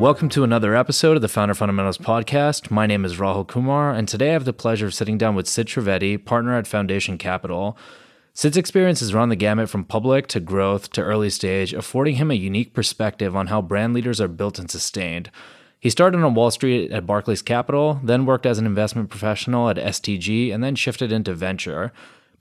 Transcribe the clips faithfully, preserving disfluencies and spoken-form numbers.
Welcome to another episode of the Founder Fundamentals Podcast. My name is Rahul Kumar, and today I have the pleasure of sitting down with Sid Trivedi, partner at Foundation Capital. Sid's experiences run the gamut from public to growth to early stage, affording him a unique perspective on how brand leaders are built and sustained. He started on Wall Street at Barclays Capital, then worked as an investment professional at S T G, and then shifted into venture.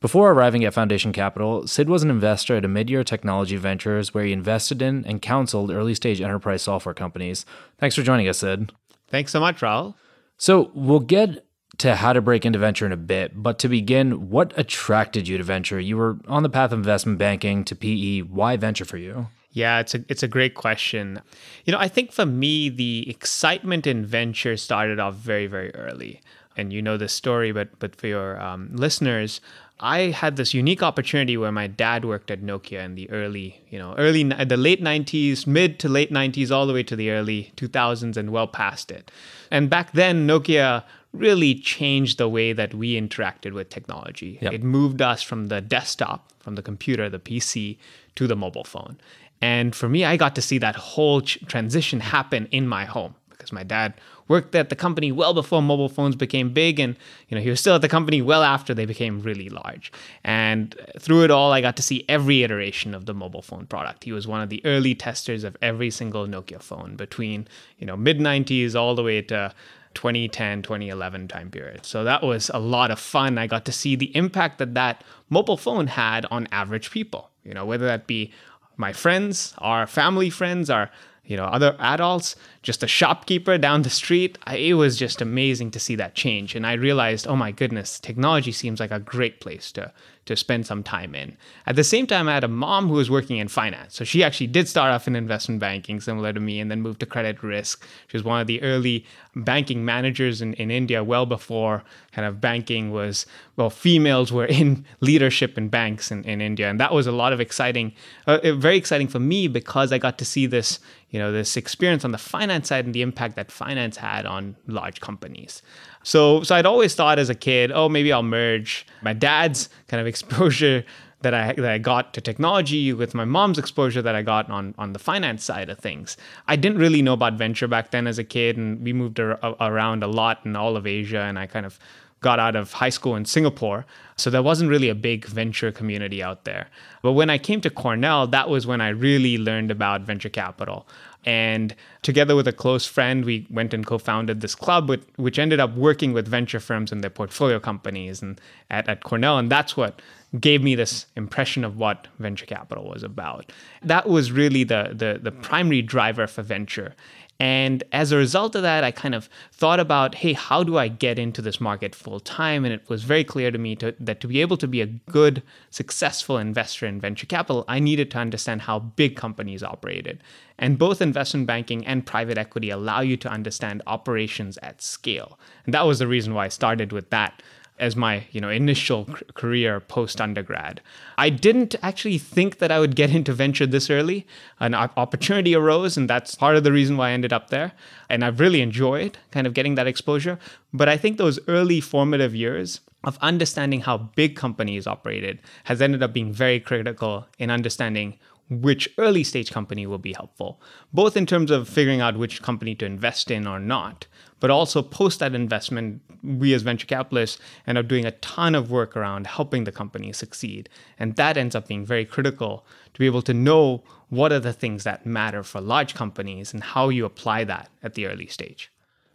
Before arriving at Foundation Capital, Sid was an investor at Amidea Technology Ventures, where he invested in and counseled early-stage enterprise software companies. Thanks for joining us, Sid. Thanks so much, Raul. So we'll get to how to break into venture in a bit, but to begin, what attracted you to venture? You were on the path of investment banking to P E. Why venture for you? Yeah, it's a it's a great question. You know, I think for me, the excitement in venture started off very, very early. And you know this story, but but for your um, listeners, I had this unique opportunity where my dad worked at Nokia in the early, you know, early, the late nineties, mid to late nineties, all the way to the early two thousands and well past it. And back then, Nokia really changed the way that we interacted with technology. Yep. It moved us from the desktop, from the computer, the P C, to the mobile phone. And for me, I got to see that whole ch- transition happen in my home, because my dad worked at the company well before mobile phones became big, and you know he was still at the company well after they became really large. And through it all, I got to see every iteration of the mobile phone product. He was one of the early testers of every single Nokia phone between you know mid nineties all the way to twenty ten, twenty eleven time period. So that was a lot of fun. I got to see the impact that that mobile phone had on average people, you know, whether that be my friends, our family friends, our you know, other adults, just a shopkeeper down the street. I, it was just amazing to see that change. And I realized, oh my goodness, technology seems like a great place to, to spend some time in. At the same time, I had a mom who was working in finance. So she actually did start off in investment banking, similar to me, and then moved to credit risk. She was one of the early banking managers in, in India, well before kind of banking was, well, females were in leadership in banks in, in India. And that was a lot of exciting, uh, very exciting for me, because I got to see this, you know, this experience on the finance side and the impact that finance had on large companies. So so I'd always thought as a kid, oh, maybe I'll merge my dad's kind of exposure that I that I got to technology with my mom's exposure that I got on, on the finance side of things. I didn't really know about venture back then as a kid, and we moved ar- around a lot in all of Asia, and I kind of got out of high school in Singapore. So there wasn't really a big venture community out there. But when I came to Cornell, that was when I really learned about venture capital. And together with a close friend, we went and co-founded this club, with, which ended up working with venture firms and their portfolio companies and at, at Cornell. And that's what gave me this impression of what venture capital was about. That was really the the, the primary driver for venture. And as a result of that, I kind of thought about, hey, how do I get into this market full time? And it was very clear to me to, that to be able to be a good, successful investor in venture capital, I needed to understand how big companies operated. And both investment banking and private equity allow you to understand operations at scale. And that was the reason why I started with that as my, you know, initial c- career post-undergrad. I didn't actually think that I would get into venture this early. An o- opportunity arose, and that's part of the reason why I ended up there. And I've really enjoyed kind of getting that exposure. But I think those early formative years of understanding how big companies operated has ended up being very critical in understanding which early stage company will be helpful, both in terms of figuring out which company to invest in or not, but also post that investment, we as venture capitalists end up doing a ton of work around helping the company succeed. And that ends up being very critical to be able to know what are the things that matter for large companies and how you apply that at the early stage.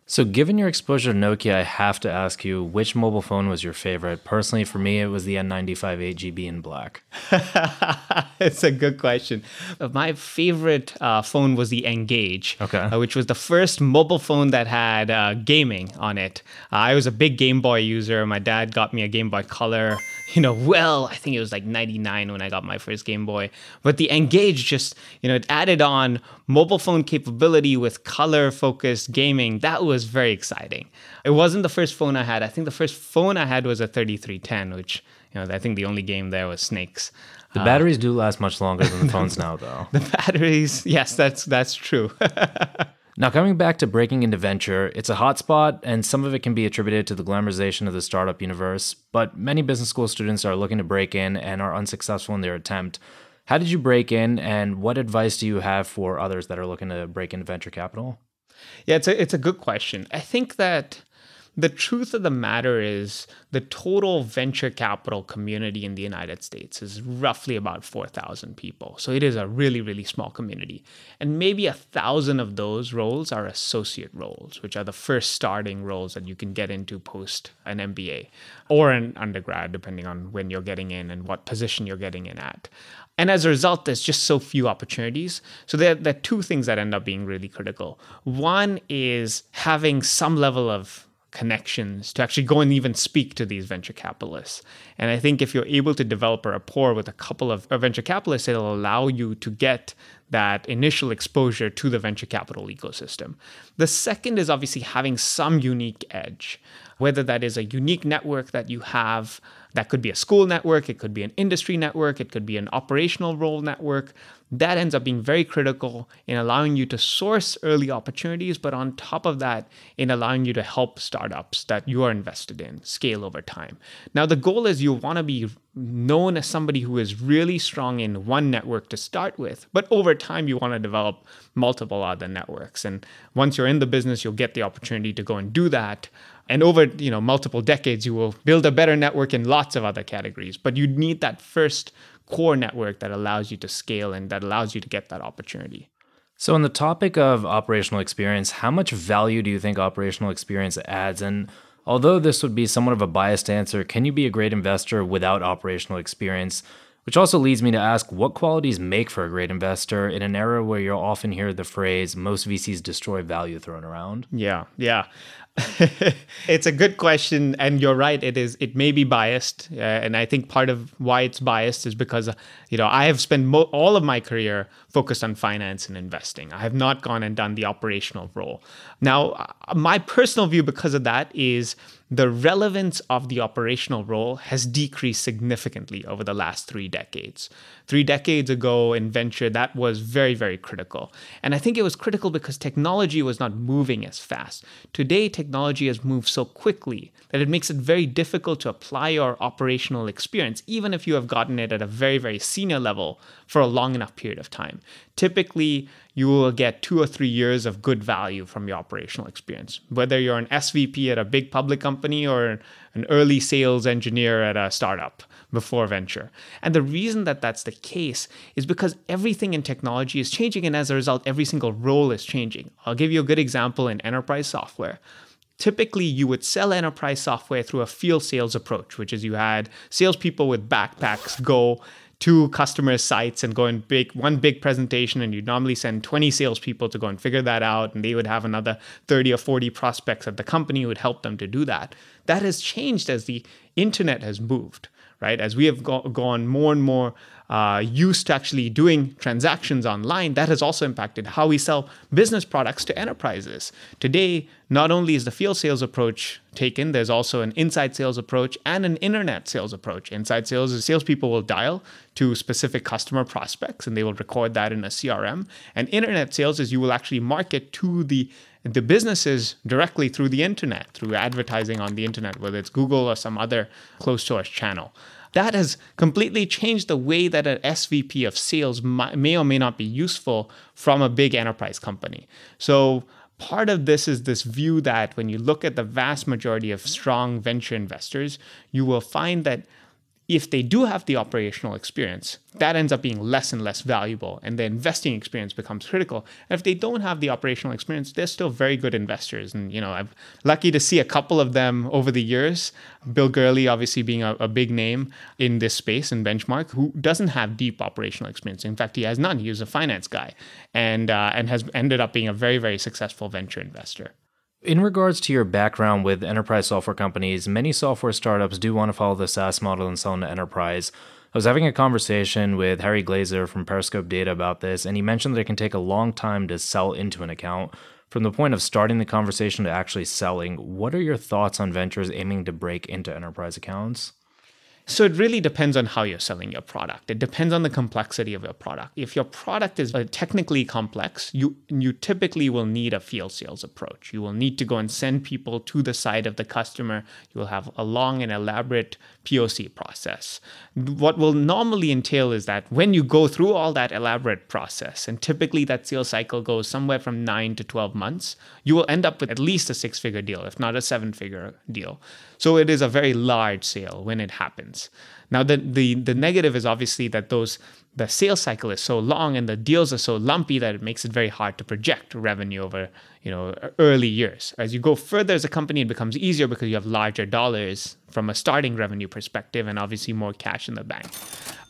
So given your exposure to Nokia, I have to ask you, which mobile phone was your favorite? Personally, for me, it was the N ninety-five eight G B in black. It's a good question. My favorite uh, phone was the N-Gage, okay. uh, which was the first mobile phone that had uh, gaming on it. Uh, I was a big Game Boy user. My dad got me a Game Boy Color. You know, well, I think it was like ninety-nine when I got my first Game Boy. But the N-Gage just, you know, it added on mobile phone capability with color-focused gaming. That was was very exciting. It wasn't the first phone I had. I think the first phone I had was a thirty-three ten, which, you know, I think the only game there was snakes. The uh, batteries do last much longer than the phones now, though. The batteries, yes, that's that's true. Now, coming back to breaking into venture, it's a hot spot, and some of it can be attributed to the glamorization of the startup universe, but many business school students are looking to break in and are unsuccessful in their attempt. How did you break in, and what advice do you have for others that are looking to break into venture capital? Yeah, it's a, it's a good question. I think that the truth of the matter is the total venture capital community in the United States is roughly about four thousand people. So it is a really, really small community. And maybe a thousand of those roles are associate roles, which are the first starting roles that you can get into post an M B A or an undergrad, depending on when you're getting in and what position you're getting in at. And as a result, there's just so few opportunities. So there, there are two things that end up being really critical. One is having some level of connections to actually go and even speak to these venture capitalists. And I think if you're able to develop a rapport with a couple of venture capitalists, it'll allow you to get that initial exposure to the venture capital ecosystem. The second is obviously having some unique edge, whether that is a unique network that you have. That could be a school network, it could be an industry network, it could be an operational role network. That ends up being very critical in allowing you to source early opportunities, but on top of that, in allowing you to help startups that you are invested in scale over time. Now, the goal is you want to be known as somebody who is really strong in one network to start with, but over time, you want to develop multiple other networks. And once you're in the business, you'll get the opportunity to go and do that. And over, you know, multiple decades, you will build a better network in lots of other categories. But you need that first core network that allows you to scale and that allows you to get that opportunity. So on the topic of operational experience, how much value do you think operational experience adds? And although this would be somewhat of a biased answer, can you be a great investor without operational experience? Which also leads me to ask, what qualities make for a great investor in an era where you'll often hear the phrase, most V Cs destroy value thrown around? Yeah, yeah. It's a good question. And you're right, it is. It may be biased. Uh, and I think part of why it's biased is because, you know, I have spent mo- all of my career focused on finance and investing. I have not gone and done the operational role. Now, my personal view because of that is the relevance of the operational role has decreased significantly over the last three decades. Three decades ago in venture, that was very, very critical. And I think it was critical because technology was not moving as fast. Today, technology has moved so quickly that it makes it very difficult to apply your operational experience, even if you have gotten it at a very, very senior level for a long enough period of time. Typically, you will get two or three years of good value from your operational experience, whether you're an S V P at a big public company or an early sales engineer at a startup before venture. And the reason that that's the case is because everything in technology is changing, and as a result, every single role is changing. I'll give you a good example in enterprise software. Typically, you would sell enterprise software through a field sales approach, which is you had salespeople with backpacks go to customer sites and go and make one big presentation, and you'd normally send twenty salespeople to go and figure that out, and they would have another thirty or forty prospects at the company who would help them to do that. That has changed as the internet has moved, right? As we have go- gone more and more uh, used to actually doing transactions online, that has also impacted how we sell business products to enterprises. Today, not only is the field sales approach taken, there's also an inside sales approach and an internet sales approach. Inside sales is salespeople will dial to specific customer prospects, and they will record that in a C R M. And internet sales is you will actually market to the the businesses directly through the internet, through advertising on the internet, whether it's Google or some other closed source channel. That has completely changed the way that an S V P of sales may or may not be useful from a big enterprise company. So part of this is this view that when you look at the vast majority of strong venture investors, you will find that if they do have the operational experience, that ends up being less and less valuable, and the investing experience becomes critical. And if they don't have the operational experience, they're still very good investors. And, you know, I'm lucky to see a couple of them over the years, Bill Gurley obviously being a, a big name in this space in Benchmark, who doesn't have deep operational experience. In fact, he has none. He was a finance guy and uh, and has ended up being a very, very successful venture investor. In regards to your background with enterprise software companies, many software startups do want to follow the SaaS model and sell into enterprise. I was having a conversation with Harry Glazer from Periscope Data about this, and he mentioned that it can take a long time to sell into an account. From the point of starting the conversation to actually selling, what are your thoughts on ventures aiming to break into enterprise accounts? So it really depends on how you're selling your product. It depends on the complexity of your product. If your product is technically complex, you you typically will need a field sales approach. You will need to go and send people to the side of the customer. You will have a long and elaborate P O C process. What will normally entail is that when you go through all that elaborate process, and typically that sales cycle goes somewhere from nine to twelve months, you will end up with at least a six-figure deal, if not a seven-figure deal. So it is a very large sale when it happens. Now, the, the, the negative is obviously that those the sales cycle is so long and the deals are so lumpy that it makes it very hard to project revenue over, you know, early years. As you go further as a company, it becomes easier because you have larger dollars from a starting revenue perspective and obviously more cash in the bank.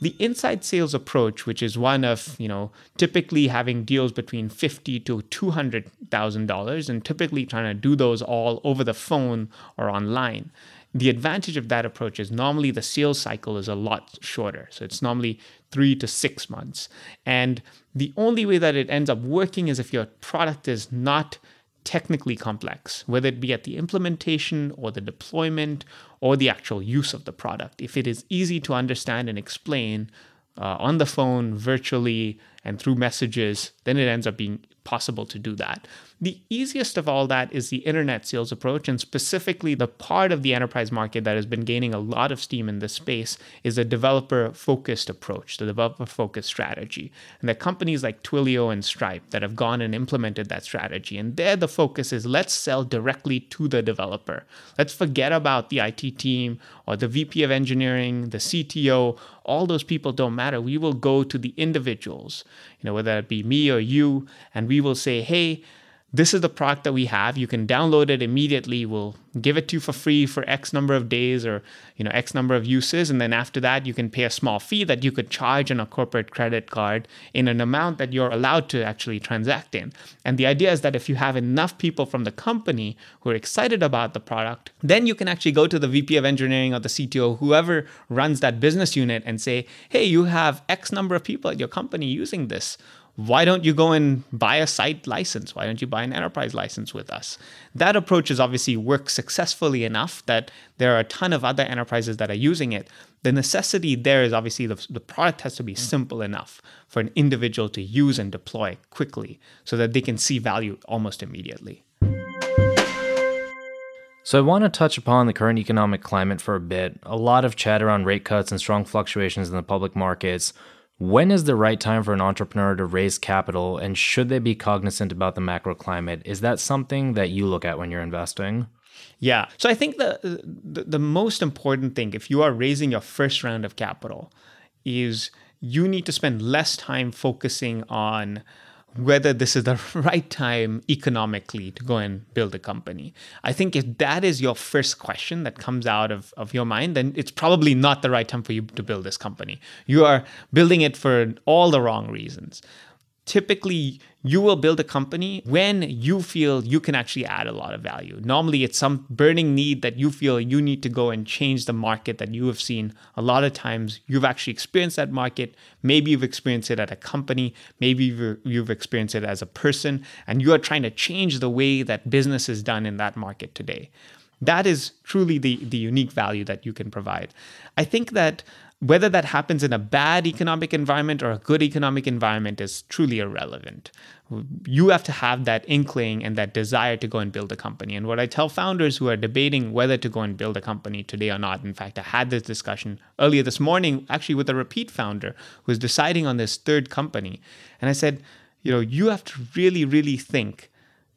The inside sales approach, which is one of, you know, typically having deals between fifty thousand to two hundred thousand dollars and typically trying to do those all over the phone or online. The advantage of that approach is normally the sales cycle is a lot shorter. So it's normally three to six months. And the only way that it ends up working is if your product is not technically complex, whether it be at the implementation or the deployment or the actual use of the product. If it is easy to understand and explain uh, on the phone, virtually, and through messages, then it ends up being possible to do that. The easiest of all that is the internet sales approach, and specifically the part of the enterprise market that has been gaining a lot of steam in this space is the developer-focused approach, the developer-focused strategy. And there are companies like Twilio and Stripe that have gone and implemented that strategy. And there the focus is, let's sell directly to the developer. Let's forget about the I T team or the V P of engineering, the C T O. All those people don't matter. We will go to the individuals, you know, whether it be me or you, and we will say, hey, this is the product that we have. You can download it immediately. We'll give it to you for free for X number of days or, you know, X number of uses. And then after that, you can pay a small fee that you could charge on a corporate credit card in an amount that you're allowed to actually transact in. And the idea is that if you have enough people from the company who are excited about the product, then you can actually go to the V P of engineering or the C T O, whoever runs that business unit, and say, hey, you have X number of people at your company using this. Why don't you go and buy a site license? Why don't you buy an enterprise license with us? That approach has obviously worked successfully enough that there are a ton of other enterprises that are using it. The necessity there is obviously the, the product has to be simple enough for an individual to use and deploy quickly so that they can see value almost immediately. So I want to touch upon the current economic climate for a bit. A lot of chatter on rate cuts and strong fluctuations in the public markets. When is the right time for an entrepreneur to raise capital, and should they be cognizant about the macro climate? Is that something that you look at when you're investing? Yeah. So I think the, the, the most important thing, if you are raising your first round of capital, is you need to spend less time focusing on whether this is the right time economically to go and build a company. I think if that is your first question that comes out of, of your mind, then it's probably not the right time for you to build this company. You are building it for all the wrong reasons. Typically, you will build a company when you feel you can actually add a lot of value. Normally, it's some burning need that you feel you need to go and change the market that you have seen. A lot of times, you've actually experienced that market. Maybe you've experienced it at a company. Maybe you've, you've experienced it as a person, and you are trying to change the way that business is done in that market today. That is truly the, the unique value that you can provide. I think that whether that happens in a bad economic environment or a good economic environment is truly irrelevant. You have to have that inkling and that desire to go and build a company. And what I tell founders who are debating whether to go and build a company today or not, in fact, I had this discussion earlier this morning, actually with a repeat founder who was deciding on this third company. And I said, you know, you have to really, really think,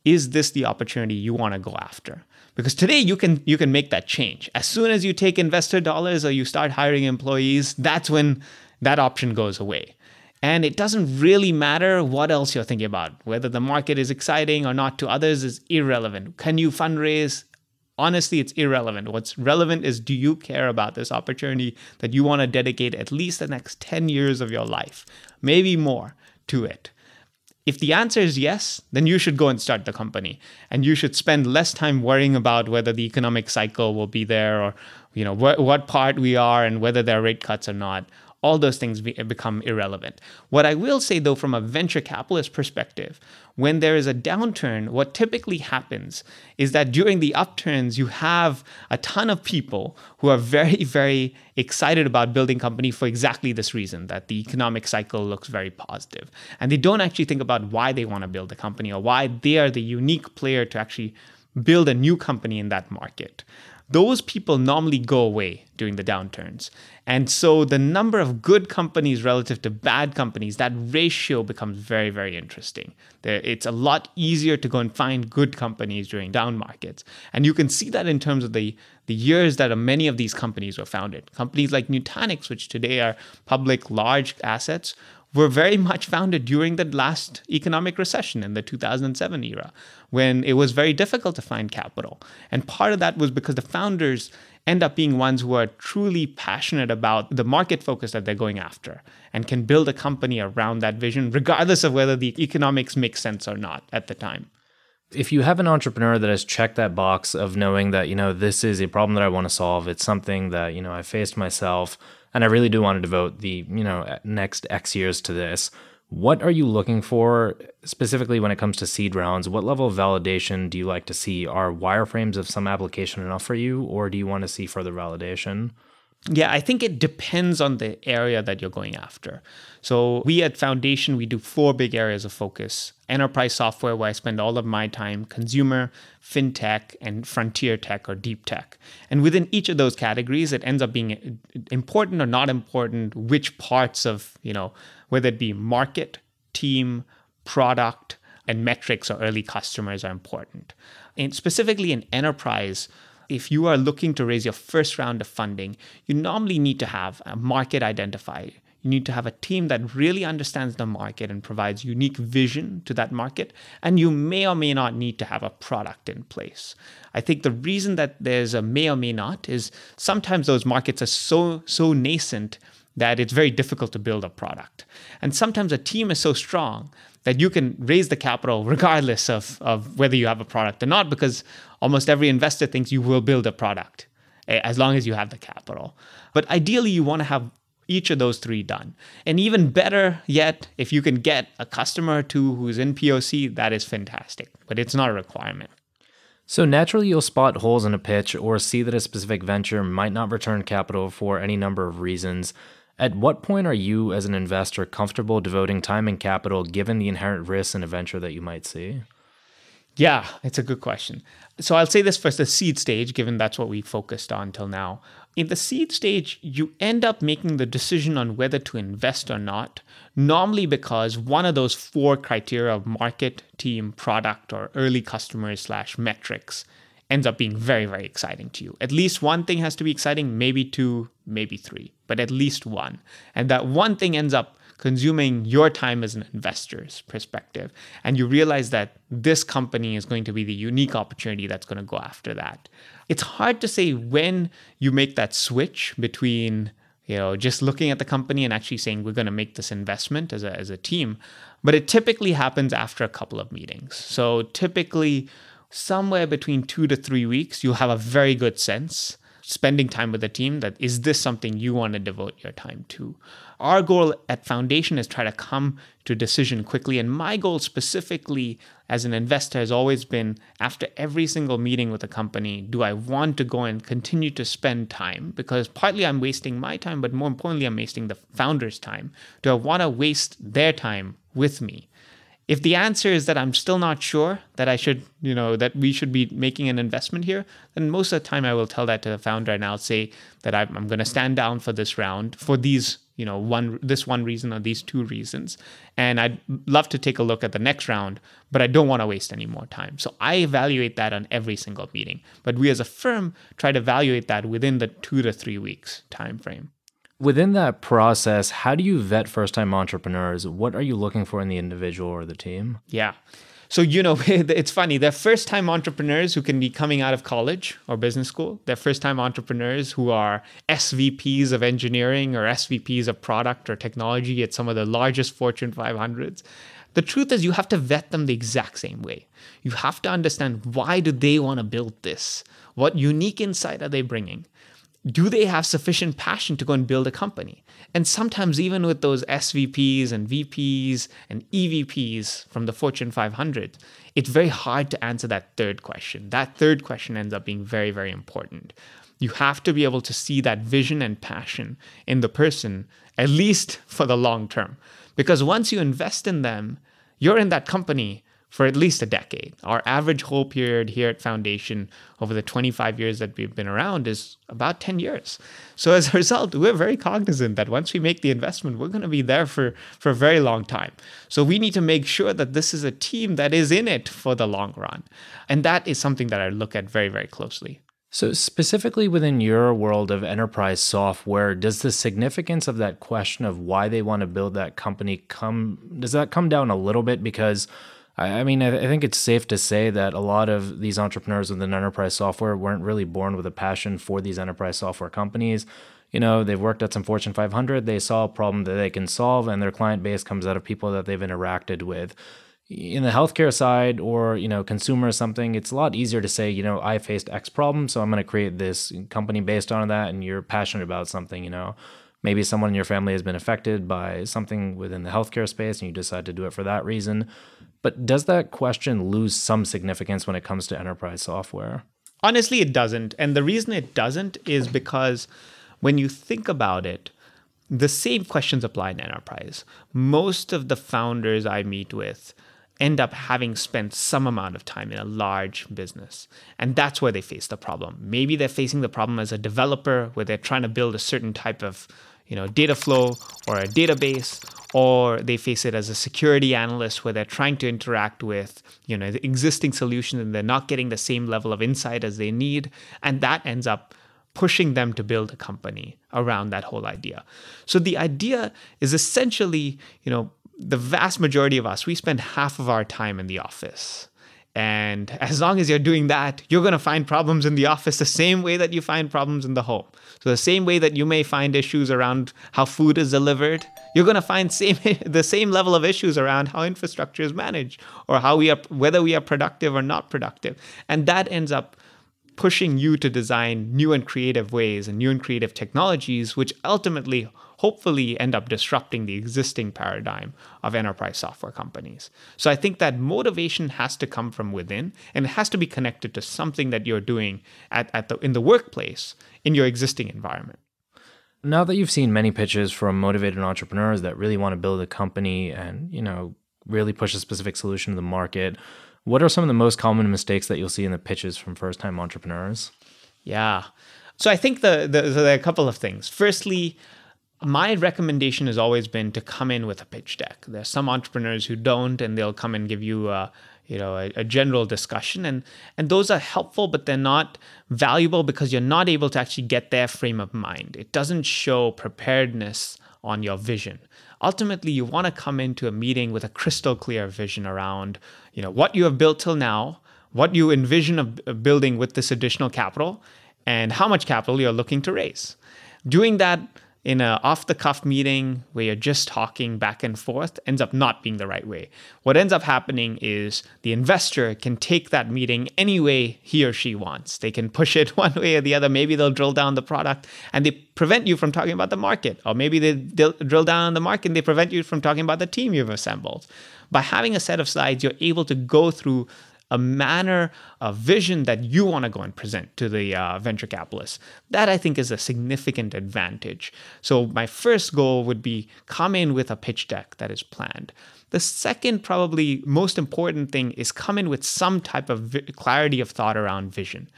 is this the opportunity you want to go after? Because today you can you can make that change. As soon as you take investor dollars or you start hiring employees, that's when that option goes away. And it doesn't really matter what else you're thinking about. Whether the market is exciting or not to others is irrelevant. Can you fundraise? Honestly, it's irrelevant. What's relevant is, do you care about this opportunity that you want to dedicate at least the next ten years of your life, maybe more, to it? If the answer is yes, then you should go and start the company, and you should spend less time worrying about whether the economic cycle will be there, or you know wh- what part we are and whether there are rate cuts or not. All those things be- become irrelevant. What I will say, though, from a venture capitalist perspective, when there is a downturn, what typically happens is that during the upturns, you have a ton of people who are very, very excited about building company for exactly this reason, that the economic cycle looks very positive. And they don't actually think about why they want to build a company or why they are the unique player to actually build a new company in that market. those people normally go away during the downturns. And so the number of good companies relative to bad companies, that ratio becomes very, very interesting. It's a lot easier to go and find good companies during down markets. And you can see that in terms of the, the years that many of these companies were founded. Companies like Nutanix, which today are public large assets, were very much founded during the last economic recession in the two thousand seven era, when it was very difficult to find capital. And part of that was because the founders end up being ones who are truly passionate about the market focus that they're going after and can build a company around that vision, regardless of whether the economics make sense or not at the time. If you have an entrepreneur that has checked that box of knowing that, you know, this is a problem that I want to solve, it's something that, you know, I faced myself, and I really do want to devote the, you know, next X years to this. What are you looking for specifically when it comes to seed rounds? What level of validation do you like to see? Are wireframes of some application enough for you, or do you want to see further validation? Yeah, I think it depends on the area that you're going after. So we at Foundation, we do four big areas of focus. Enterprise software, where I spend all of my time, consumer, fintech, and frontier tech or deep tech. And within each of those categories, it ends up being important or not important, which parts of, you know, whether it be market, team, product, and metrics or early customers are important. And specifically in enterprise, if you are looking to raise your first round of funding, you normally need to have a market identifier. You need to have a team that really understands the market and provides unique vision to that market. And you may or may not need to have a product in place. I think the reason that there's a may or may not is sometimes those markets are so, so nascent that it's very difficult to build a product. And sometimes a team is so strong that you can raise the capital regardless of, of whether you have a product or not, because almost every investor thinks you will build a product as long as you have the capital. But ideally, you want to have each of those three done. And even better yet, if you can get a customer or two who's in P O C, that is fantastic, but it's not a requirement. So naturally, you'll spot holes in a pitch or see that a specific venture might not return capital for any number of reasons. At what point are you, as an investor, comfortable devoting time and capital given the inherent risks in a venture that you might see? Yeah, it's a good question. So I'll say this first, the seed stage, given that's what we focused on till now. In the seed stage, you end up making the decision on whether to invest or not, normally because one of those four criteria of market, team, product, or early customers slash metrics ends up being very, very exciting to you. At least one thing has to be exciting, maybe two, maybe three, but at least one. And that one thing ends up consuming your time as an investor's perspective. And you realize that this company is going to be the unique opportunity that's going to go after that. It's hard to say when you make that switch between, you know, just looking at the company and actually saying, we're going to make this investment as a, as a team. But it typically happens after a couple of meetings. So typically somewhere between two to three weeks, you'll have a very good sense spending time with the team that is this something you want to devote your time to. Our goal at Foundation is try to come to decision quickly. And my goal specifically as an investor has always been after every single meeting with a company, do I want to go and continue to spend time? Because partly I'm wasting my time, but more importantly, I'm wasting the founder's time. Do I want to waste their time with me? If the answer is that I'm still not sure that I should, you know, that we should be making an investment here, then most of the time I will tell that to the founder and I'll say that I'm, I'm going to stand down for this round for these, you know, one this one reason or these two reasons. And I'd love to take a look at the next round, but I don't want to waste any more time. So I evaluate that on every single meeting. But we as a firm try to evaluate that within the two to three weeks time frame. Within that process, how do you vet first-time entrepreneurs? What are you looking for in the individual or the team? Yeah. So, you know, it's funny. They're first-time entrepreneurs who can be coming out of college or business school. They're first-time entrepreneurs who are S V Ps of engineering or S V Ps of product or technology at some of the largest Fortune five hundreds. The truth is you have to vet them the exact same way. You have to understand, why do they want to build this? What unique insight are they bringing? Do they have sufficient passion to go and build a company? And sometimes even with those S V Ps and V Ps and E V Ps from the Fortune five hundred, it's very hard to answer that third question. That third question ends up being very, very important. You have to be able to see that vision and passion in the person, at least for the long term. Because once you invest in them, you're in that company for at least a decade. Our average hold period here at Foundation over the twenty-five years that we've been around is about ten years. So as a result, we're very cognizant that once we make the investment, we're going to be there for, for a very long time. So we need to make sure that this is a team that is in it for the long run. And that is something that I look at very, very closely. So specifically within your world of enterprise software, does the significance of that question of why they want to build that company come, does that come down a little bit? Because I mean, I think it's safe to say that a lot of these entrepreneurs within enterprise software weren't really born with a passion for these enterprise software companies. You know, they've worked at some Fortune five hundred, they saw a problem that they can solve, and their client base comes out of people that they've interacted with. In the healthcare side or, you know, consumer or something, it's a lot easier to say, you know, I faced X problem, so I'm going to create this company based on that, and you're passionate about something, you know. Maybe someone in your family has been affected by something within the healthcare space and you decide to do it for that reason. But does that question lose some significance when it comes to enterprise software? Honestly, it doesn't. And the reason it doesn't is because when you think about it, the same questions apply in enterprise. Most of the founders I meet with end up having spent some amount of time in a large business. And that's where they face the problem. Maybe they're facing the problem as a developer where they're trying to build a certain type of, you know, data flow or a database, or they face it as a security analyst where they're trying to interact with, you know, the existing solutions and they're not getting the same level of insight as they need. And that ends up pushing them to build a company around that whole idea. So the idea is essentially, you know, the vast majority of us, we spend half of our time in the office. And as long as you're doing that, you're going to find problems in the office the same way that you find problems in the home. So the same way that you may find issues around how food is delivered, you're going to find same, the same level of issues around how infrastructure is managed or how we are, whether we are productive or not productive. And that ends up pushing you to design new and creative ways and new and creative technologies, which ultimately hopefully end up disrupting the existing paradigm of enterprise software companies. So I think that motivation has to come from within, and it has to be connected to something that you're doing at, at the in the workplace, in your existing environment. Now that you've seen many pitches from motivated entrepreneurs that really want to build a company and, you know, really push a specific solution to the market, what are some of the most common mistakes that you'll see in the pitches from first-time entrepreneurs? Yeah. So I think the, the, there are a couple of things. Firstly, my recommendation has always been to come in with a pitch deck. There's some entrepreneurs who don't, and they'll come and give you a, you know, a, a general discussion. And, and those are helpful, but they're not valuable because you're not able to actually get their frame of mind. It doesn't show preparedness on your vision. Ultimately, you want to come into a meeting with a crystal clear vision around, you know, what you have built till now, what you envision of building with this additional capital, and how much capital you're looking to raise. Doing that in an off-the-cuff meeting where you're just talking back and forth ends up not being the right way. What ends up happening is the investor can take that meeting any way he or she wants. They can push it one way or the other. Maybe they'll drill down the product and they prevent you from talking about the market. Or maybe they drill down on the market and they prevent you from talking about the team you've assembled. By having a set of slides, you're able to go through a manner, a vision that you want to go and present to the uh, venture capitalist. That, I think, is a significant advantage. So my first goal would be come in with a pitch deck that is planned. The second, probably most important thing is come in with some type of vi- clarity of thought around vision.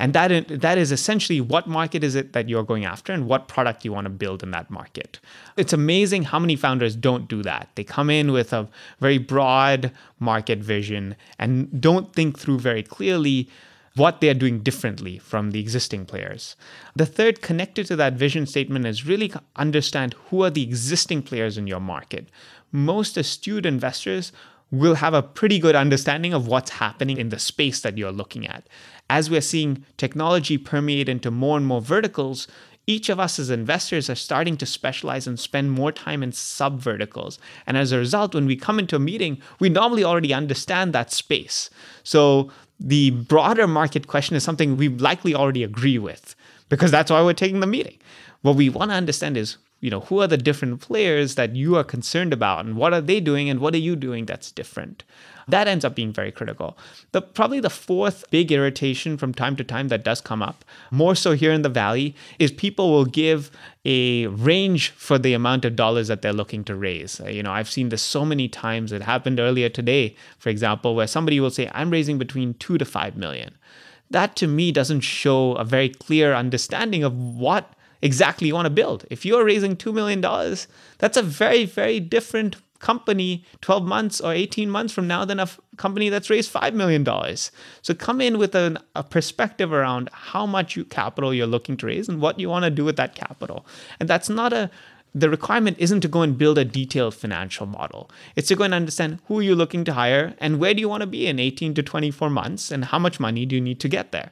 And that is, that is essentially what market is it that you're going after and what product you want to build in that market. It's amazing how many founders don't do that. They come in with a very broad market vision and don't think through very clearly what they're doing differently from the existing players. The third, connected to that vision statement, is really understand who are the existing players in your market. Most astute investors will have a pretty good understanding of what's happening in the space that you're looking at. As we're seeing technology permeate into more and more verticals, each of us as investors are starting to specialize and spend more time in sub-verticals. And as a result, when we come into a meeting, we normally already understand that space. So the broader market question is something we likely already agree with because that's why we're taking the meeting. What we want to understand is you know, who are the different players that you are concerned about, and what are they doing, and what are you doing that's different? That ends up being very critical. The probably the fourth big irritation from time to time that does come up, more so here in the Valley, is people will give a range for the amount of dollars that they're looking to raise. You know, I've seen this so many times. It happened earlier today, for example, where somebody will say, I'm raising between two to five million. That to me doesn't show a very clear understanding of what exactly you want to build. If you're raising two million dollars, that's a very, very different company twelve months or eighteen months from now than a f- company that's raised five million dollars. So come in with an, a perspective around how much you, capital you're looking to raise and what you want to do with that capital. And that's not a, the requirement isn't to go and build a detailed financial model. It's to go and understand who you're looking to hire and where do you want to be in eighteen to twenty-four months and how much money do you need to get there.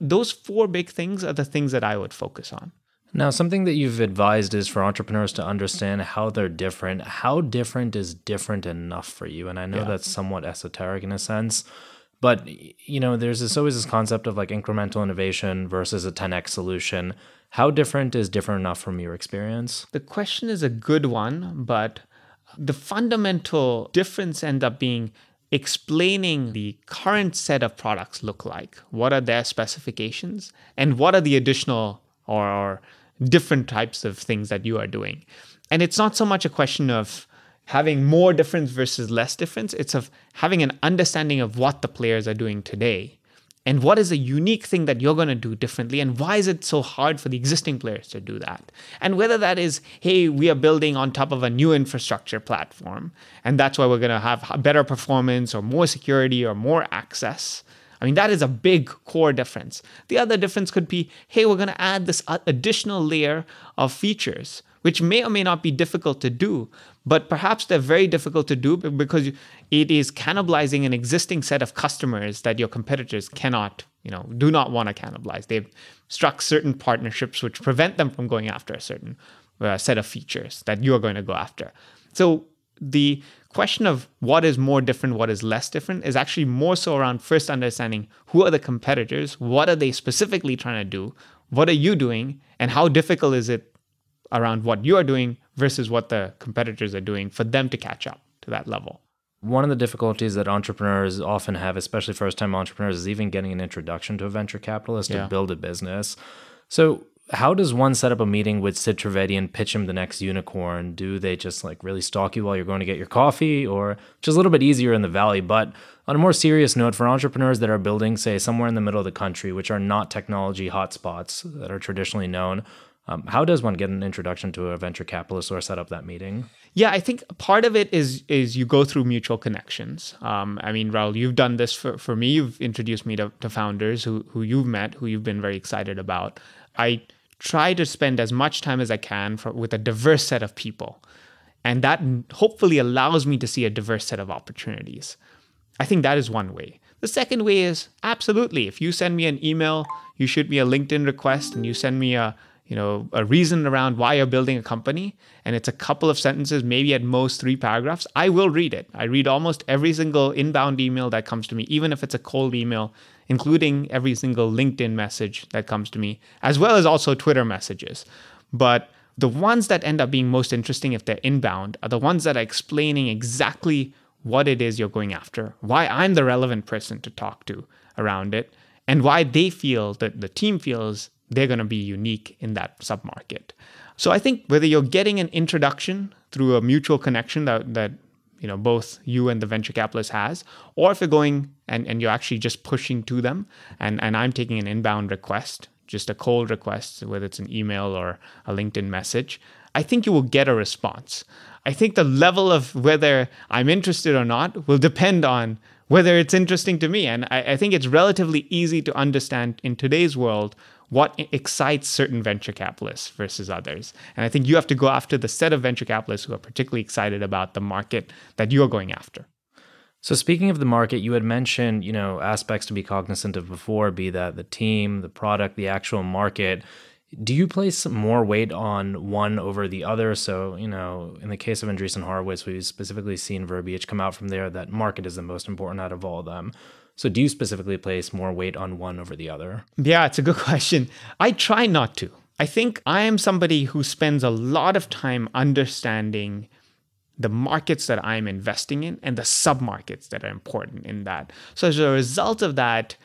Those four big things are the things that I would focus on. Now, something that you've advised is for entrepreneurs to understand how they're different. How different is different enough for you? And I know yeah. that's somewhat esoteric in a sense, but you know, there's this, always this concept of like incremental innovation versus a ten X solution. How different is different enough from your experience? The question is a good one, but the fundamental difference ends up being explaining the current set of products look like. What are their specifications and what are the additional or, or different types of things that you are doing. And it's not so much a question of having more difference versus less difference. It's of having an understanding of what the players are doing today and what is the unique thing that you're going to do differently and why is it so hard for the existing players to do that. And whether that is, hey, we are building on top of a new infrastructure platform and that's why we're going to have better performance or more security or more access. I mean, that is a big core difference. The other difference could be, hey, we're going to add this additional layer of features, which may or may not be difficult to do, but perhaps they're very difficult to do because it is cannibalizing an existing set of customers that your competitors cannot, you know, do not want to cannibalize. They've struck certain partnerships which prevent them from going after a certain uh, set of features that you're going to go after. So the question of what is more different, what is less different is actually more so around first understanding who are the competitors, what are they specifically trying to do, what are you doing, and how difficult is it around what you are doing versus what the competitors are doing for them to catch up to that level. One of the difficulties that entrepreneurs often have, especially first-time entrepreneurs, is even getting an introduction to a venture capitalist yeah. to build a business. So how does one set up a meeting with Sid Trivedi and pitch him the next unicorn? Do they just like really stalk you while you're going to get your coffee, or which is a little bit easier in the Valley? But on a more serious note, for entrepreneurs that are building, say, somewhere in the middle of the country, which are not technology hotspots that are traditionally known, um, how does one get an introduction to a venture capitalist or set up that meeting? Yeah, I think part of it is is you go through mutual connections. Um, I mean, Rahul, you've done this for, for me. You've introduced me to, to founders who who you've met, who you've been very excited about. I try to spend as much time as I can for, with a diverse set of people. And that hopefully allows me to see a diverse set of opportunities. I think that is one way. The second way is absolutely, if you send me an email, you shoot me a LinkedIn request and you send me a, you know, a reason around why you're building a company. And it's a couple of sentences, maybe at most three paragraphs. I will read it. I read almost every single inbound email that comes to me, even if it's a cold email, including every single LinkedIn message that comes to me, as well as also Twitter messages. But the ones that end up being most interesting if they're inbound are the ones that are explaining exactly what it is you're going after, why I'm the relevant person to talk to around it, and why they feel that the team feels they're going to be unique in that submarket. So I think whether you're getting an introduction through a mutual connection that, that you know, both you and the venture capitalist has, or if you're going and, and you're actually just pushing to them and, and I'm taking an inbound request, just a cold request, whether it's an email or a LinkedIn message, I think you will get a response. I think the level of whether I'm interested or not will depend on whether it's interesting to me. And I, I think it's relatively easy to understand in today's world what excites certain venture capitalists versus others. And I think you have to go after the set of venture capitalists who are particularly excited about the market that you're going after. So speaking of the market, you had mentioned, you know, aspects to be cognizant of before, be that the team, the product, the actual market. Do you place more weight on one over the other? So, you know, in the case of Andreessen Horowitz, we've specifically seen verbiage come out from there that market is the most important out of all of them. So do you specifically place more weight on one over the other? Yeah, it's a good question. I try not to. I think I am somebody who spends a lot of time understanding the markets that I'm investing in and the submarkets that are important in that. So as a result of that,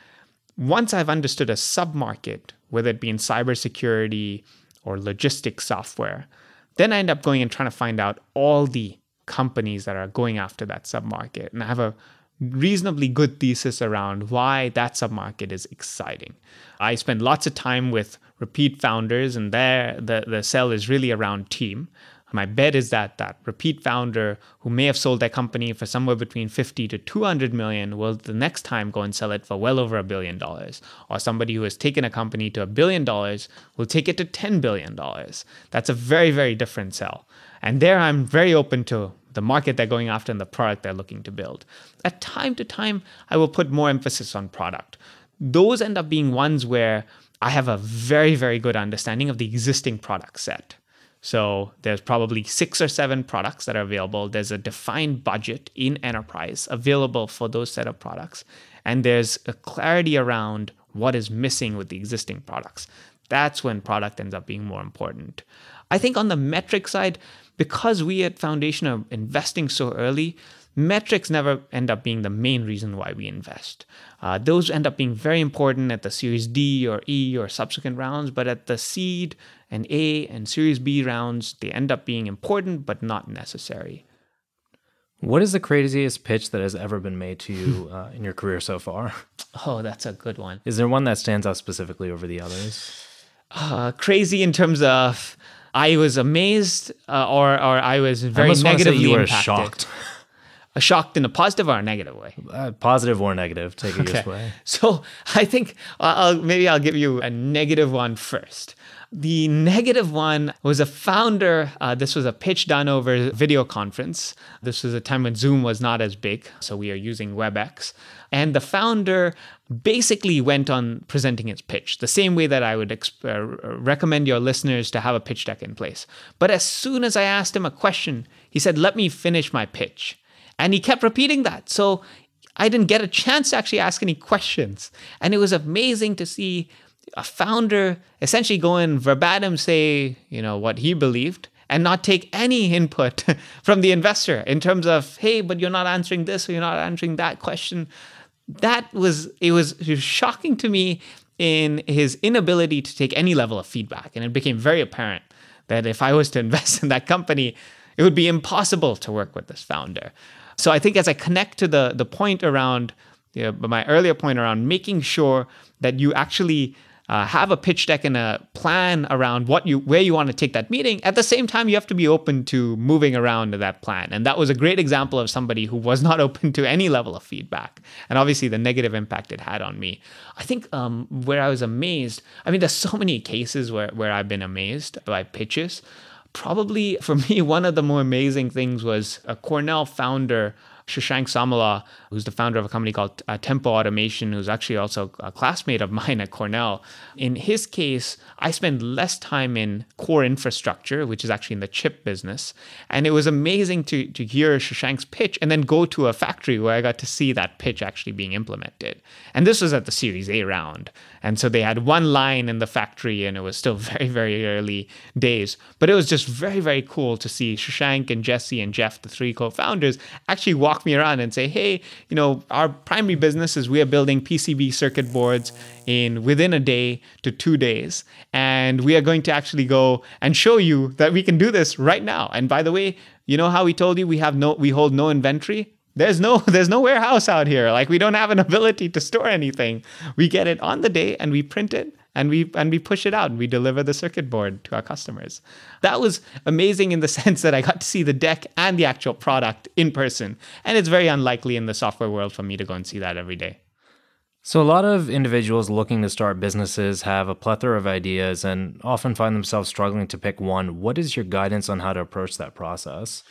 once I've understood a submarket, whether it be in cybersecurity or logistics software, then I end up going and trying to find out all the companies that are going after that submarket. And I have a reasonably good thesis around why that submarket is exciting. I spend lots of time with repeat founders, and there the, the sell is really around team. My bet is that that repeat founder who may have sold their company for somewhere between fifty to two hundred million will the next time go and sell it for well over a billion dollars. Or somebody who has taken a company to a billion dollars will take it to ten billion dollars. That's a very, very different sell. And there I'm very open to the market they're going after and the product they're looking to build. At time to time, I will put more emphasis on product. Those end up being ones where I have a very, very good understanding of the existing product set. So there's probably six or seven products that are available. There's a defined budget in enterprise available for those set of products. And there's a clarity around what is missing with the existing products. That's when product ends up being more important. I think on the metric side, because we at Foundation are investing so early, metrics never end up being the main reason why we invest. Uh, those end up being very important at the Series D or E or subsequent rounds, but at the seed and A and Series B rounds, they end up being important but not necessary. What is the craziest pitch that has ever been made to you uh, in your career so far? Oh, that's a good one. Is there one that stands out specifically over the others? Uh, crazy in terms of I was amazed uh, or or I was very I negatively you were impacted. Shocked. Shocked in a positive or a negative way? Uh, positive or negative, take it okay. Your way. So I think uh, I'll, maybe I'll give you a negative one first. The negative one was a founder. Uh, this was a pitch done over video conference. This was a time when Zoom was not as big, so we are using WebEx. And the founder basically went on presenting his pitch, the same way that I would exp- uh, recommend your listeners to have a pitch deck in place. But as soon as I asked him a question, he said, "Let me finish my pitch." And he kept repeating that. So I didn't get a chance to actually ask any questions. And it was amazing to see a founder essentially go in verbatim, say, you know, what he believed and not take any input from the investor in terms of, hey, but you're not answering this or you're not answering that question. That was, it was, it was shocking to me in his inability to take any level of feedback. And it became very apparent that if I was to invest in that company, it would be impossible to work with this founder. So I think as I connect to the the point around, you know, my earlier point around making sure that you actually uh, have a pitch deck and a plan around what you where you want to take that meeting, at the same time, you have to be open to moving around to that plan. And that was a great example of somebody who was not open to any level of feedback. And obviously the negative impact it had on me. I think um, where I was amazed, I mean, there's so many cases where, where I've been amazed by pitches. Probably for me, one of the more amazing things was a Cornell founder, Shashank Samala, who's the founder of a company called uh, Tempo Automation, who's actually also a classmate of mine at Cornell. In his case, I spend less time in core infrastructure, which is actually in the chip business. And it was amazing to, to hear Shashank's pitch and then go to a factory where I got to see that pitch actually being implemented. And this was at the Series A round. And so they had one line in the factory and it was still very, very early days. But it was just very, very cool to see Shashank and Jesse and Jeff, the three co-founders, actually walk me around and say, hey, you know, our primary business is we are building P C B circuit boards in within a day to two days. And we are going to actually go and show you that we can do this right now. And by the way, you know how we told you we have no, we hold no inventory? There's no, there's no warehouse out here. Like we don't have an ability to store anything. We get it on the day and we print it. And we and we push it out and we deliver the circuit board to our customers. That was amazing in the sense that I got to see the deck and the actual product in person. And it's very unlikely in the software world for me to go and see that every day. So a lot of individuals looking to start businesses have a plethora of ideas and often find themselves struggling to pick one. What is your guidance on how to approach that process?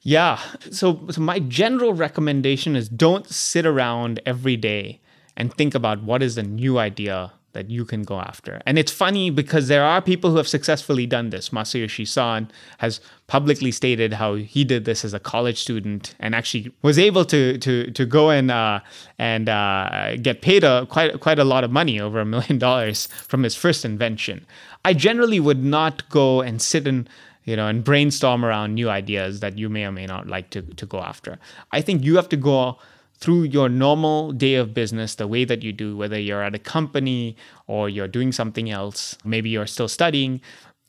Yeah. So, so my general recommendation is don't sit around every day and think about what is the new idea that you can go after. And it's funny because there are people who have successfully done this. Masayoshi Son has publicly stated how he did this as a college student and actually was able to to to go and uh, and uh, get paid a, quite quite a lot of money, over a million dollars, from his first invention. I generally would not go and sit and you know and brainstorm around new ideas that you may or may not like to to go after. I think you have to go through your normal day of business, the way that you do, whether you're at a company or you're doing something else, maybe you're still studying.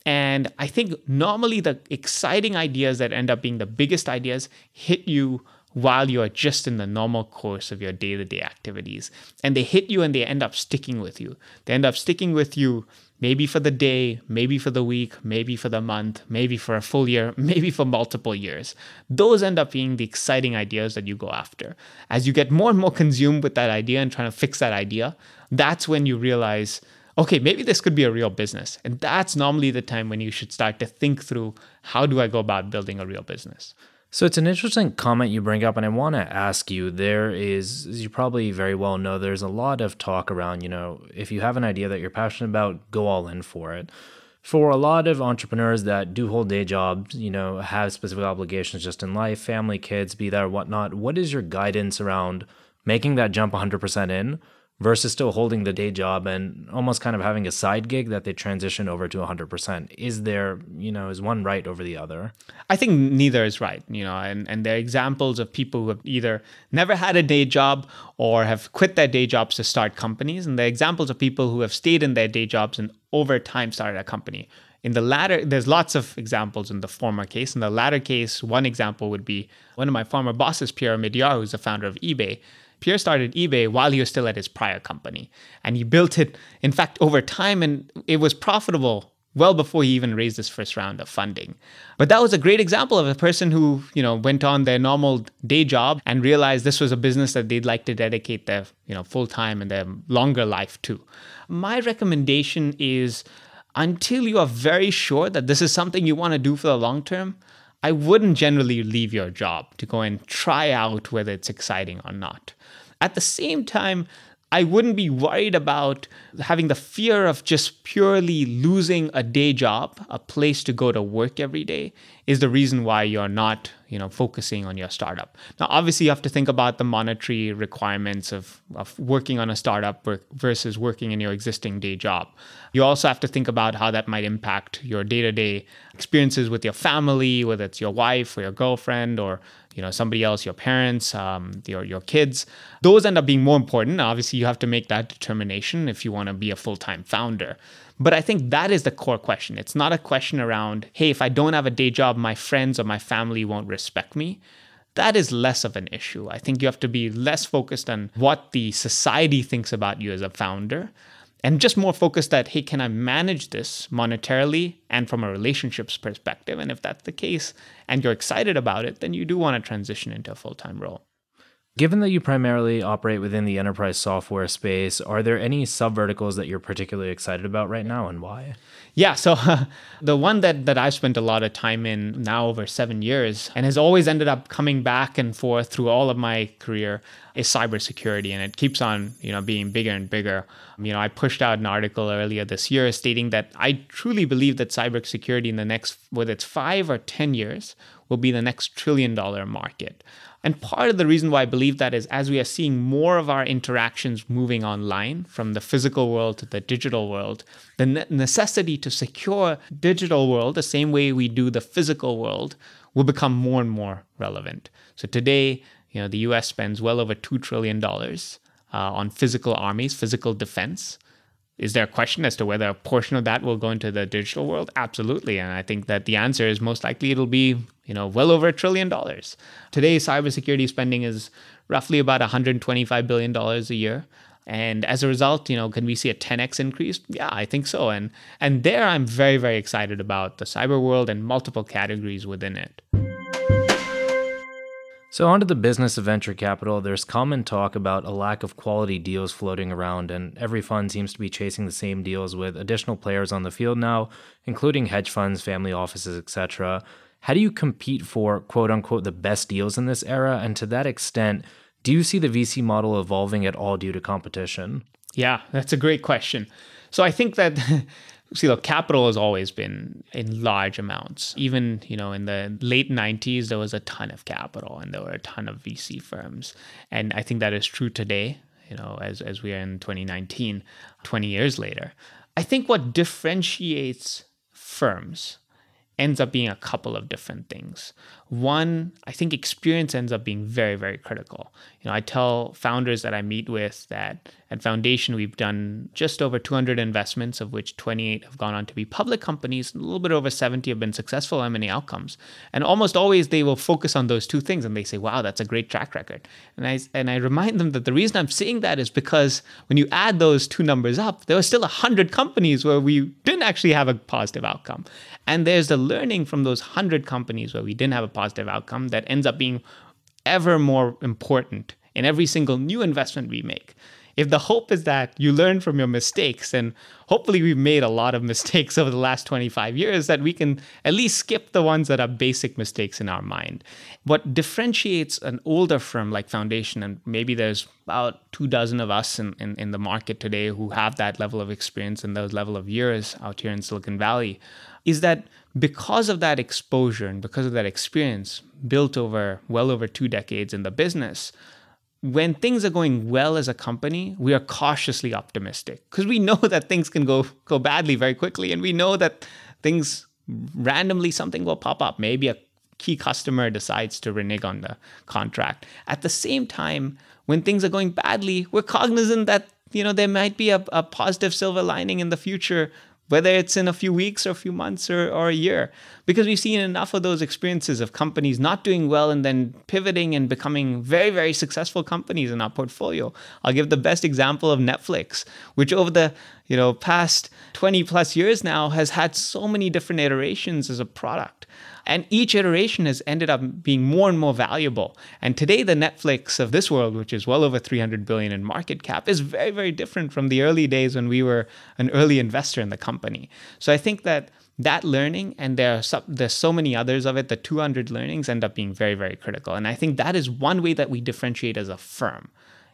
And I think normally the exciting ideas that end up being the biggest ideas hit you while you're just in the normal course of your day-to-day activities. And they hit you and they end up sticking with you. They end up sticking with you maybe for the day, maybe for the week, maybe for the month, maybe for a full year, maybe for multiple years. Those end up being the exciting ideas that you go after. As you get more and more consumed with that idea and trying to fix that idea, that's when you realize, okay, maybe this could be a real business. And that's normally the time when you should start to think through, how do I go about building a real business? So it's an interesting comment you bring up, and I want to ask you, there is, as you probably very well know, there's a lot of talk around, you know, if you have an idea that you're passionate about, go all in for it. For a lot of entrepreneurs that do hold day jobs, you know, have specific obligations just in life, family, kids, be there, whatnot, what is your guidance around making that jump one hundred percent in versus still holding the day job and almost kind of having a side gig that they transition over to one hundred percent. Is there, you know, is one right over the other? I think neither is right, you know, and, and there are examples of people who have either never had a day job or have quit their day jobs to start companies. And there are examples of people who have stayed in their day jobs and over time started a company. In the latter, there's lots of examples in the former case. In the latter case, one example would be one of my former bosses, Pierre Omidyar, who's the founder of eBay. Pierre started eBay while he was still at his prior company, and he built it, in fact, over time, and it was profitable well before he even raised his first round of funding. But that was a great example of a person who, you know, went on their normal day job and realized this was a business that they'd like to dedicate their, you know, full time and their longer life to. My recommendation is, until you are very sure that this is something you want to do for the long term, I wouldn't generally leave your job to go and try out whether it's exciting or not. At the same time, I wouldn't be worried about having the fear of just purely losing a day job. A place to go to work every day is the reason why you're not, you know, focusing on your startup. Now, obviously, you have to think about the monetary requirements of, of working on a startup versus working in your existing day job. You also have to think about how that might impact your day-to-day experiences with your family, whether it's your wife or your girlfriend or you know, somebody else, your parents, um, your, your kids. Those end up being more important. Obviously, you have to make that determination if you want to be a full-time founder. But I think that is the core question. It's not a question around, hey, if I don't have a day job, my friends or my family won't respect me. That is less of an issue. I think you have to be less focused on what the society thinks about you as a founder and just more focused that, hey, can I manage this monetarily and from a relationships perspective? And if that's the case and you're excited about it, then you do want to transition into a full-time role. Given that you primarily operate within the enterprise software space, are there any sub-verticals that you're particularly excited about right now and why? Yeah, so uh, the one that, that I've spent a lot of time in now over seven years and has always ended up coming back and forth through all of my career is cybersecurity, and it keeps on, you know, being bigger and bigger. You know, I pushed out an article earlier this year stating that I truly believe that cybersecurity in the next, whether it's five or ten years, will be the next trillion dollar market. And part of the reason why I believe that is as we are seeing more of our interactions moving online from the physical world to the digital world, the ne- necessity to secure digital world the same way we do the physical world will become more and more relevant. So today, you know, the U S spends well over two trillion dollars uh, on physical armies, physical defense. Is there a question as to whether a portion of that will go into the digital world? Absolutely. And I think that the answer is most likely it'll be, you know, well over a trillion dollars. Today, cybersecurity spending is roughly about one hundred twenty-five billion dollars a year. And as a result, you know, can we see a ten x increase? Yeah, I think so. And and there I'm very, very excited about the cyber world and multiple categories within it. So onto the business of venture capital, there's common talk about a lack of quality deals floating around, and every fund seems to be chasing the same deals with additional players on the field now, including hedge funds, family offices, et cetera. How do you compete for, quote unquote, the best deals in this era? And to that extent, do you see the V C model evolving at all due to competition? Yeah, that's a great question. So I think that, see, look, capital has always been in large amounts. Even, you know, in the late nineties, there was a ton of capital and there were a ton of V C firms. And I think that is true today, you know, as, as we are in twenty nineteen, twenty years later. I think what differentiates firms ends up being a couple of different things. One, I think experience ends up being very, very critical. You know, I tell founders that I meet with that at Foundation, we've done just over two hundred investments, of which twenty-eight have gone on to be public companies, and a little bit over seventy have been successful M and A outcomes. And almost always they will focus on those two things and they say, wow, that's a great track record. And I and I remind them that the reason I'm saying that is because when you add those two numbers up, there were still one hundred companies where we didn't actually have a positive outcome. And there's the learning from those one hundred companies where we didn't have a positive outcome that ends up being ever more important in every single new investment we make. If the hope is that you learn from your mistakes, and hopefully we've made a lot of mistakes over the last twenty-five years, that we can at least skip the ones that are basic mistakes in our mind. What differentiates an older firm like Foundation, and maybe there's about two dozen of us in, in, in the market today who have that level of experience and those level of years out here in Silicon Valley, is that because of that exposure and because of that experience built over well over two decades in the business, when things are going well as a company, we are cautiously optimistic because we know that things can go, go badly very quickly. And we know that things randomly, something will pop up. Maybe a key customer decides to renege on the contract. At the same time, when things are going badly, we're cognizant that, you know, there might be a, a positive silver lining in the future, whether it's in a few weeks or a few months or, or a year, because we've seen enough of those experiences of companies not doing well and then pivoting and becoming very, very successful companies in our portfolio. I'll give the best example of Netflix, which over the you know past twenty plus years now has had so many different iterations as a product. And each iteration has ended up being more and more valuable. And today, the Netflix of this world, which is well over three hundred billion dollars in market cap, is very, very different from the early days when we were an early investor in the company. So I think that that learning, and there are some, there's so many others of it, the two hundred learnings end up being very, very critical. And I think that is one way that we differentiate as a firm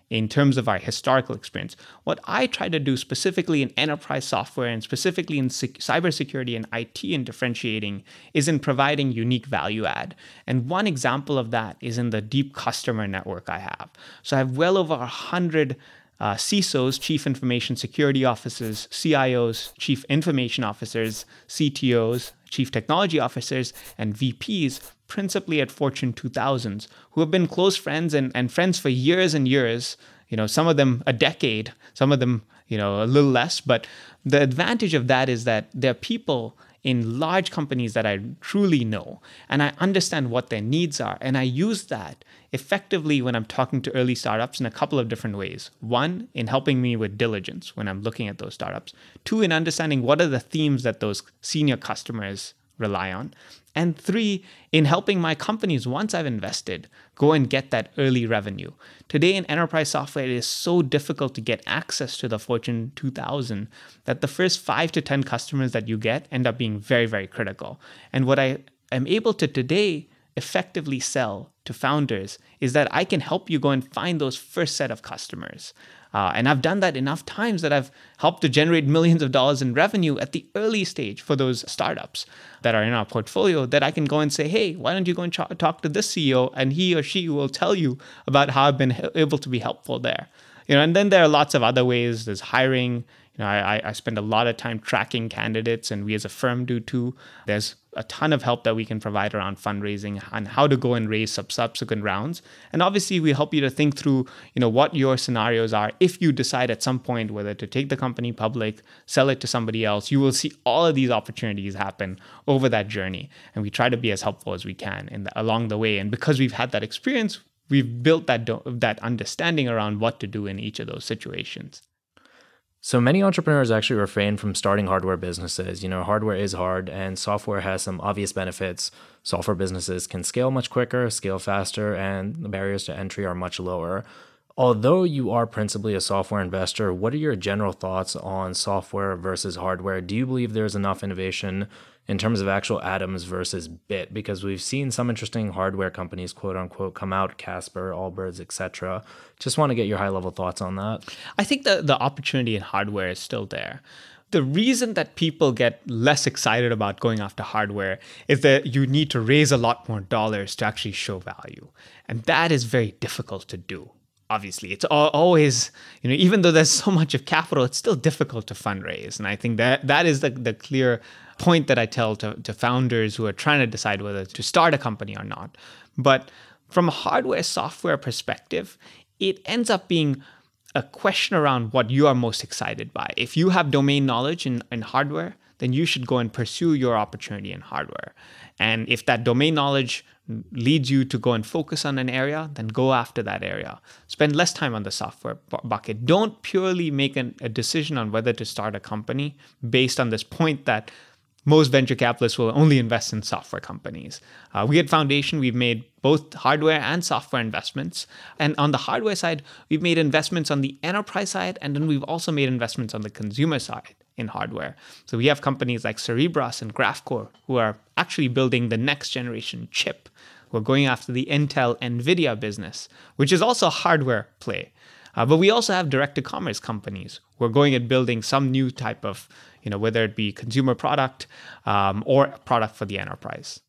in terms of our historical experience. What I try to do specifically in enterprise software and specifically in sec- cybersecurity and I T and differentiating is in providing unique value add. And one example of that is in the deep customer network I have. So I have well over one hundred uh, C I S Os, Chief Information Security Officers, C I Os, Chief Information Officers, C T Os, Chief Technology Officers, and V Ps, principally at Fortune two thousands, who have been close friends and, and friends for years and years, you know, some of them a decade, some of them, you know, a little less. But the advantage of that is that they're people in large companies that I truly know, and I understand what their needs are. And I use that effectively when I'm talking to early startups in a couple of different ways. One, in helping me with diligence when I'm looking at those startups. Two, in understanding what are the themes that those senior customers rely on. And three, in helping my companies, once I've invested, go and get that early revenue. Today in enterprise software, it is so difficult to get access to the Fortune two thousand that the first five to ten customers that you get end up being very, very critical. And what I am able to today effectively sell to founders is that I can help you go and find those first set of customers. Uh, and I've done that enough times that I've helped to generate millions of dollars in revenue at the early stage for those startups that are in our portfolio, that I can go and say, hey, why don't you go and ch- talk to this C E O, and he or she will tell you about how I've been he- able to be helpful there. You know, and then there are lots of other ways. There's hiring. You know, I, I spend a lot of time tracking candidates, and we as a firm do too. There's a ton of help that we can provide around fundraising and how to go and raise sub- subsequent rounds. And obviously, we help you to think through, you know, what your scenarios are if you decide at some point whether to take the company public, sell it to somebody else. You will see all of these opportunities happen over that journey. And we try to be as helpful as we can in the, along the way. And because we've had that experience, we've built that do- that understanding around what to do in each of those situations. So many entrepreneurs actually refrain from starting hardware businesses. You know, hardware is hard and software has some obvious benefits. Software businesses can scale much quicker, scale faster, and the barriers to entry are much lower. Although you are principally a software investor, what are your general thoughts on software versus hardware? Do you believe there's enough innovation in terms of actual atoms versus bit, because we've seen some interesting hardware companies, quote unquote, come out, Casper, Allbirds, et cetera. Just want to get your high level thoughts on that. I think the, the opportunity in hardware is still there. The reason that people get less excited about going after hardware is that you need to raise a lot more dollars to actually show value. And that is very difficult to do. Obviously, it's always, you know, even though there's so much of capital, it's still difficult to fundraise. And I think that that is the, the clear point that I tell to, to founders who are trying to decide whether to start a company or not. But from a hardware software perspective, it ends up being a question around what you are most excited by. If you have domain knowledge in, in hardware, then you should go and pursue your opportunity in hardware. And if that domain knowledge leads you to go and focus on an area, then go after that area. Spend less time on the software bu- bucket. Don't purely make an, a decision on whether to start a company based on this point that most venture capitalists will only invest in software companies. Uh, we at Foundation, we've made both hardware and software investments. And on the hardware side, we've made investments on the enterprise side, and then we've also made investments on the consumer side in hardware. So we have companies like Cerebras and Graphcore who are actually building the next generation chip. We're going after the Intel NVIDIA business, which is also a hardware play. Uh, but we also have direct-to-commerce companies. We're going at building some new type of, you know, whether it be consumer product um, or product for the enterprise.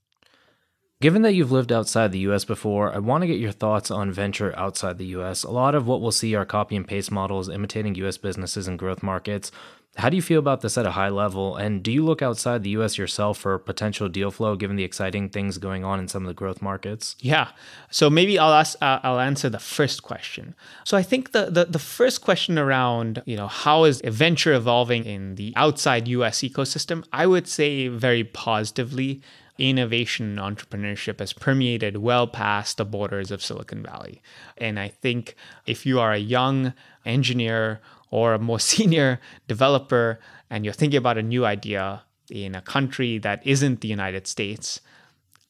Given that you've lived outside the U S before, I want to get your thoughts on venture outside the U S. A lot of what we'll see are copy and paste models, imitating U S businesses and growth markets. How do you feel about this at a high level? And do you look outside the U S yourself for potential deal flow, given the exciting things going on in some of the growth markets? Yeah. So maybe I'll ask, uh, I'll answer the first question. So I think the, the the first question around, you know, how is venture evolving in the outside U S ecosystem? I would say very positively. Innovation and entrepreneurship has permeated well past the borders of Silicon Valley. And I think if you are a young engineer or a more senior developer and you're thinking about a new idea in a country that isn't the United States,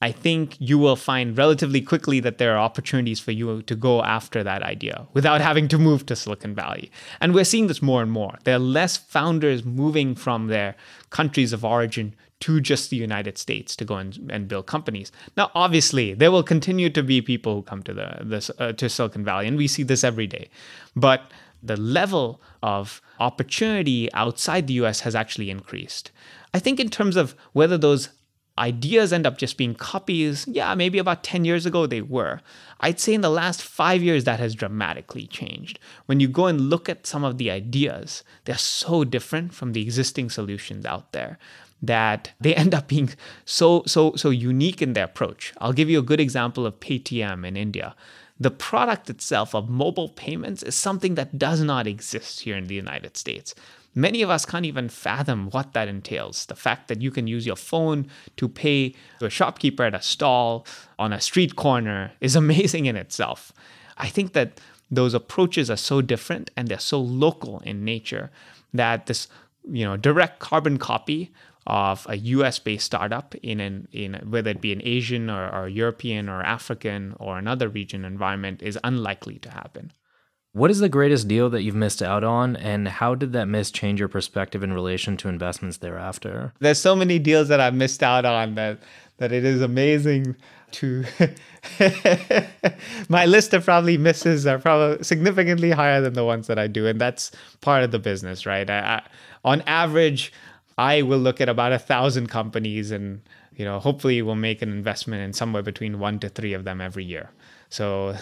I think you will find relatively quickly that there are opportunities for you to go after that idea without having to move to Silicon Valley. And we're seeing this more and more. There are less founders moving from their countries of origin to just the United States to go and, and build companies. Now, obviously, there will continue to be people who come to the this, uh, to Silicon Valley, and we see this every day. But the level of opportunity outside the U S has actually increased. I think in terms of whether those ideas end up just being copies, yeah, maybe about ten years ago they were. I'd say in the last five years that has dramatically changed. When you go and look at some of the ideas, they're so different from the existing solutions out there that they end up being so, so, so unique in their approach. I'll give you a good example of Paytm in India. The product itself of mobile payments is something that does not exist here in the United States. Many of us can't even fathom what that entails. The fact that you can use your phone to pay to a shopkeeper at a stall on a street corner is amazing in itself. I think that those approaches are so different and they're so local in nature that this, you know, direct carbon copy of a U S-based startup in an in whether it be an Asian or, or European or African or another region environment is unlikely to happen. What is the greatest deal that you've missed out on, and how did that miss change your perspective in relation to investments thereafter? There's so many deals that I've missed out on that that it is amazing to... My list of probably misses are probably significantly higher than the ones that I do, and that's part of the business, right? I, I, on average, I will look at about a thousand companies and, you know, hopefully we'll make an investment in somewhere between one to three of them every year. So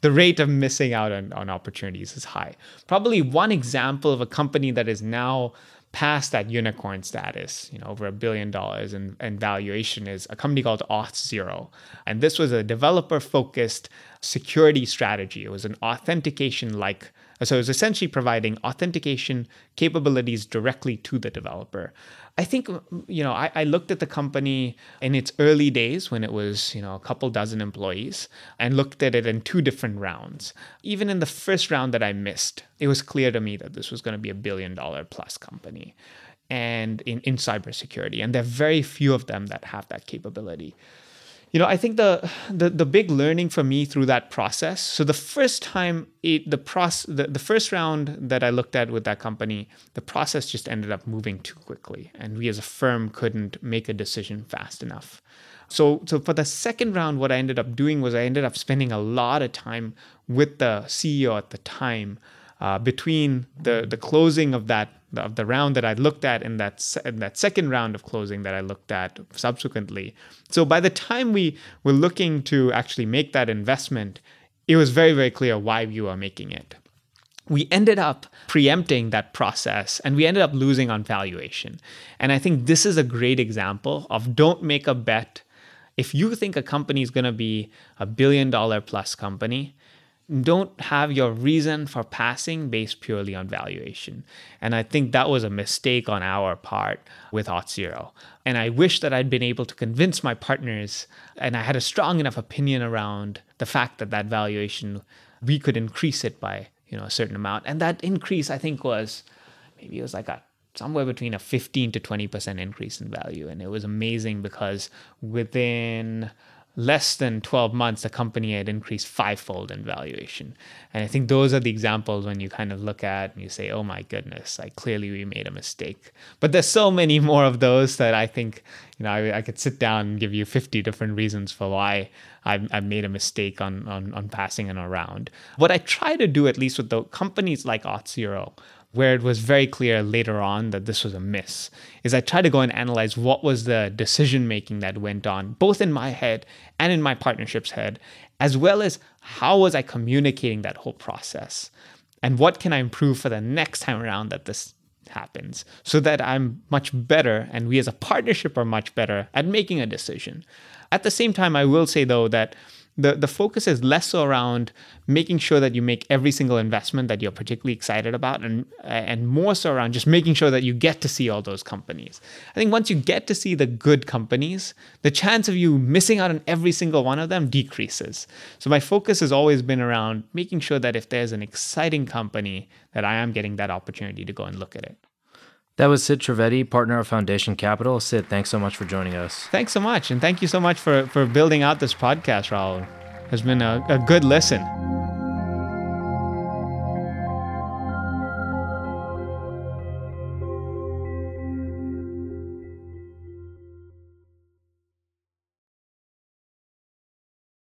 the rate of missing out on, on opportunities is high. Probably one example of a company that is now past that unicorn status, you know, over a billion dollars in, in valuation, is a company called Auth zero. And this was a developer-focused security strategy. It was an authentication-like, so it was essentially providing authentication capabilities directly to the developer. I think, you know, I, I looked at the company in its early days when it was, you know, a couple dozen employees, and looked at it in two different rounds. Even in the first round that I missed, it was clear to me that this was going to be a billion dollar plus company and in, in cybersecurity. And there are very few of them that have that capability. you know, I think the, the the big learning for me through that process. So the first time, it, the, proce- the the first round that I looked at with that company, the process just ended up moving too quickly, and we as a firm couldn't make a decision fast enough. So, so for the second round, what I ended up doing was I ended up spending a lot of time with the C E O at the time. Uh, between the the closing of that of the round that I looked at and that se- and that second round of closing that I looked at subsequently. So by the time we were looking to actually make that investment, it was very, very clear why we were making it. We ended up preempting that process, and we ended up losing on valuation. And I think this is a great example of don't make a bet. If you think a company is going to be a billion dollar plus company, don't have your reason for passing based purely on valuation. And I think that was a mistake on our part with Auth zero. And I wish that I'd been able to convince my partners, and I had a strong enough opinion around the fact that that valuation, we could increase it by, you know, a certain amount. And that increase, I think, was maybe it was like a somewhere between a fifteen to twenty percent increase in value. And it was amazing because within less than twelve months, the company had increased fivefold in valuation. And I think those are the examples when you kind of look at and you say, oh my goodness, like clearly we made a mistake. But there's so many more of those that I think, you know, I, I could sit down and give you fifty different reasons for why I, I made a mistake on, on, on passing in a round. What I try to do, at least with the companies like Auth zero, where it was very clear later on that this was a miss, is I try to go and analyze what was the decision-making that went on, both in my head and in my partnership's head, as well as how was I communicating that whole process, and what can I improve for the next time around that this happens, so that I'm much better, and we as a partnership are much better at making a decision. At the same time, I will say, though, that The the focus is less so around making sure that you make every single investment that you're particularly excited about, and and more so around just making sure that you get to see all those companies. I think once you get to see the good companies, the chance of you missing out on every single one of them decreases. So my focus has always been around making sure that if there's an exciting company, that I am getting that opportunity to go and look at it. That was Sid Trivedi, partner of Foundation Capital. Sid, thanks so much for joining us. Thanks so much. And thank you so much for, for building out this podcast, Rahul. It's been a, a good listen.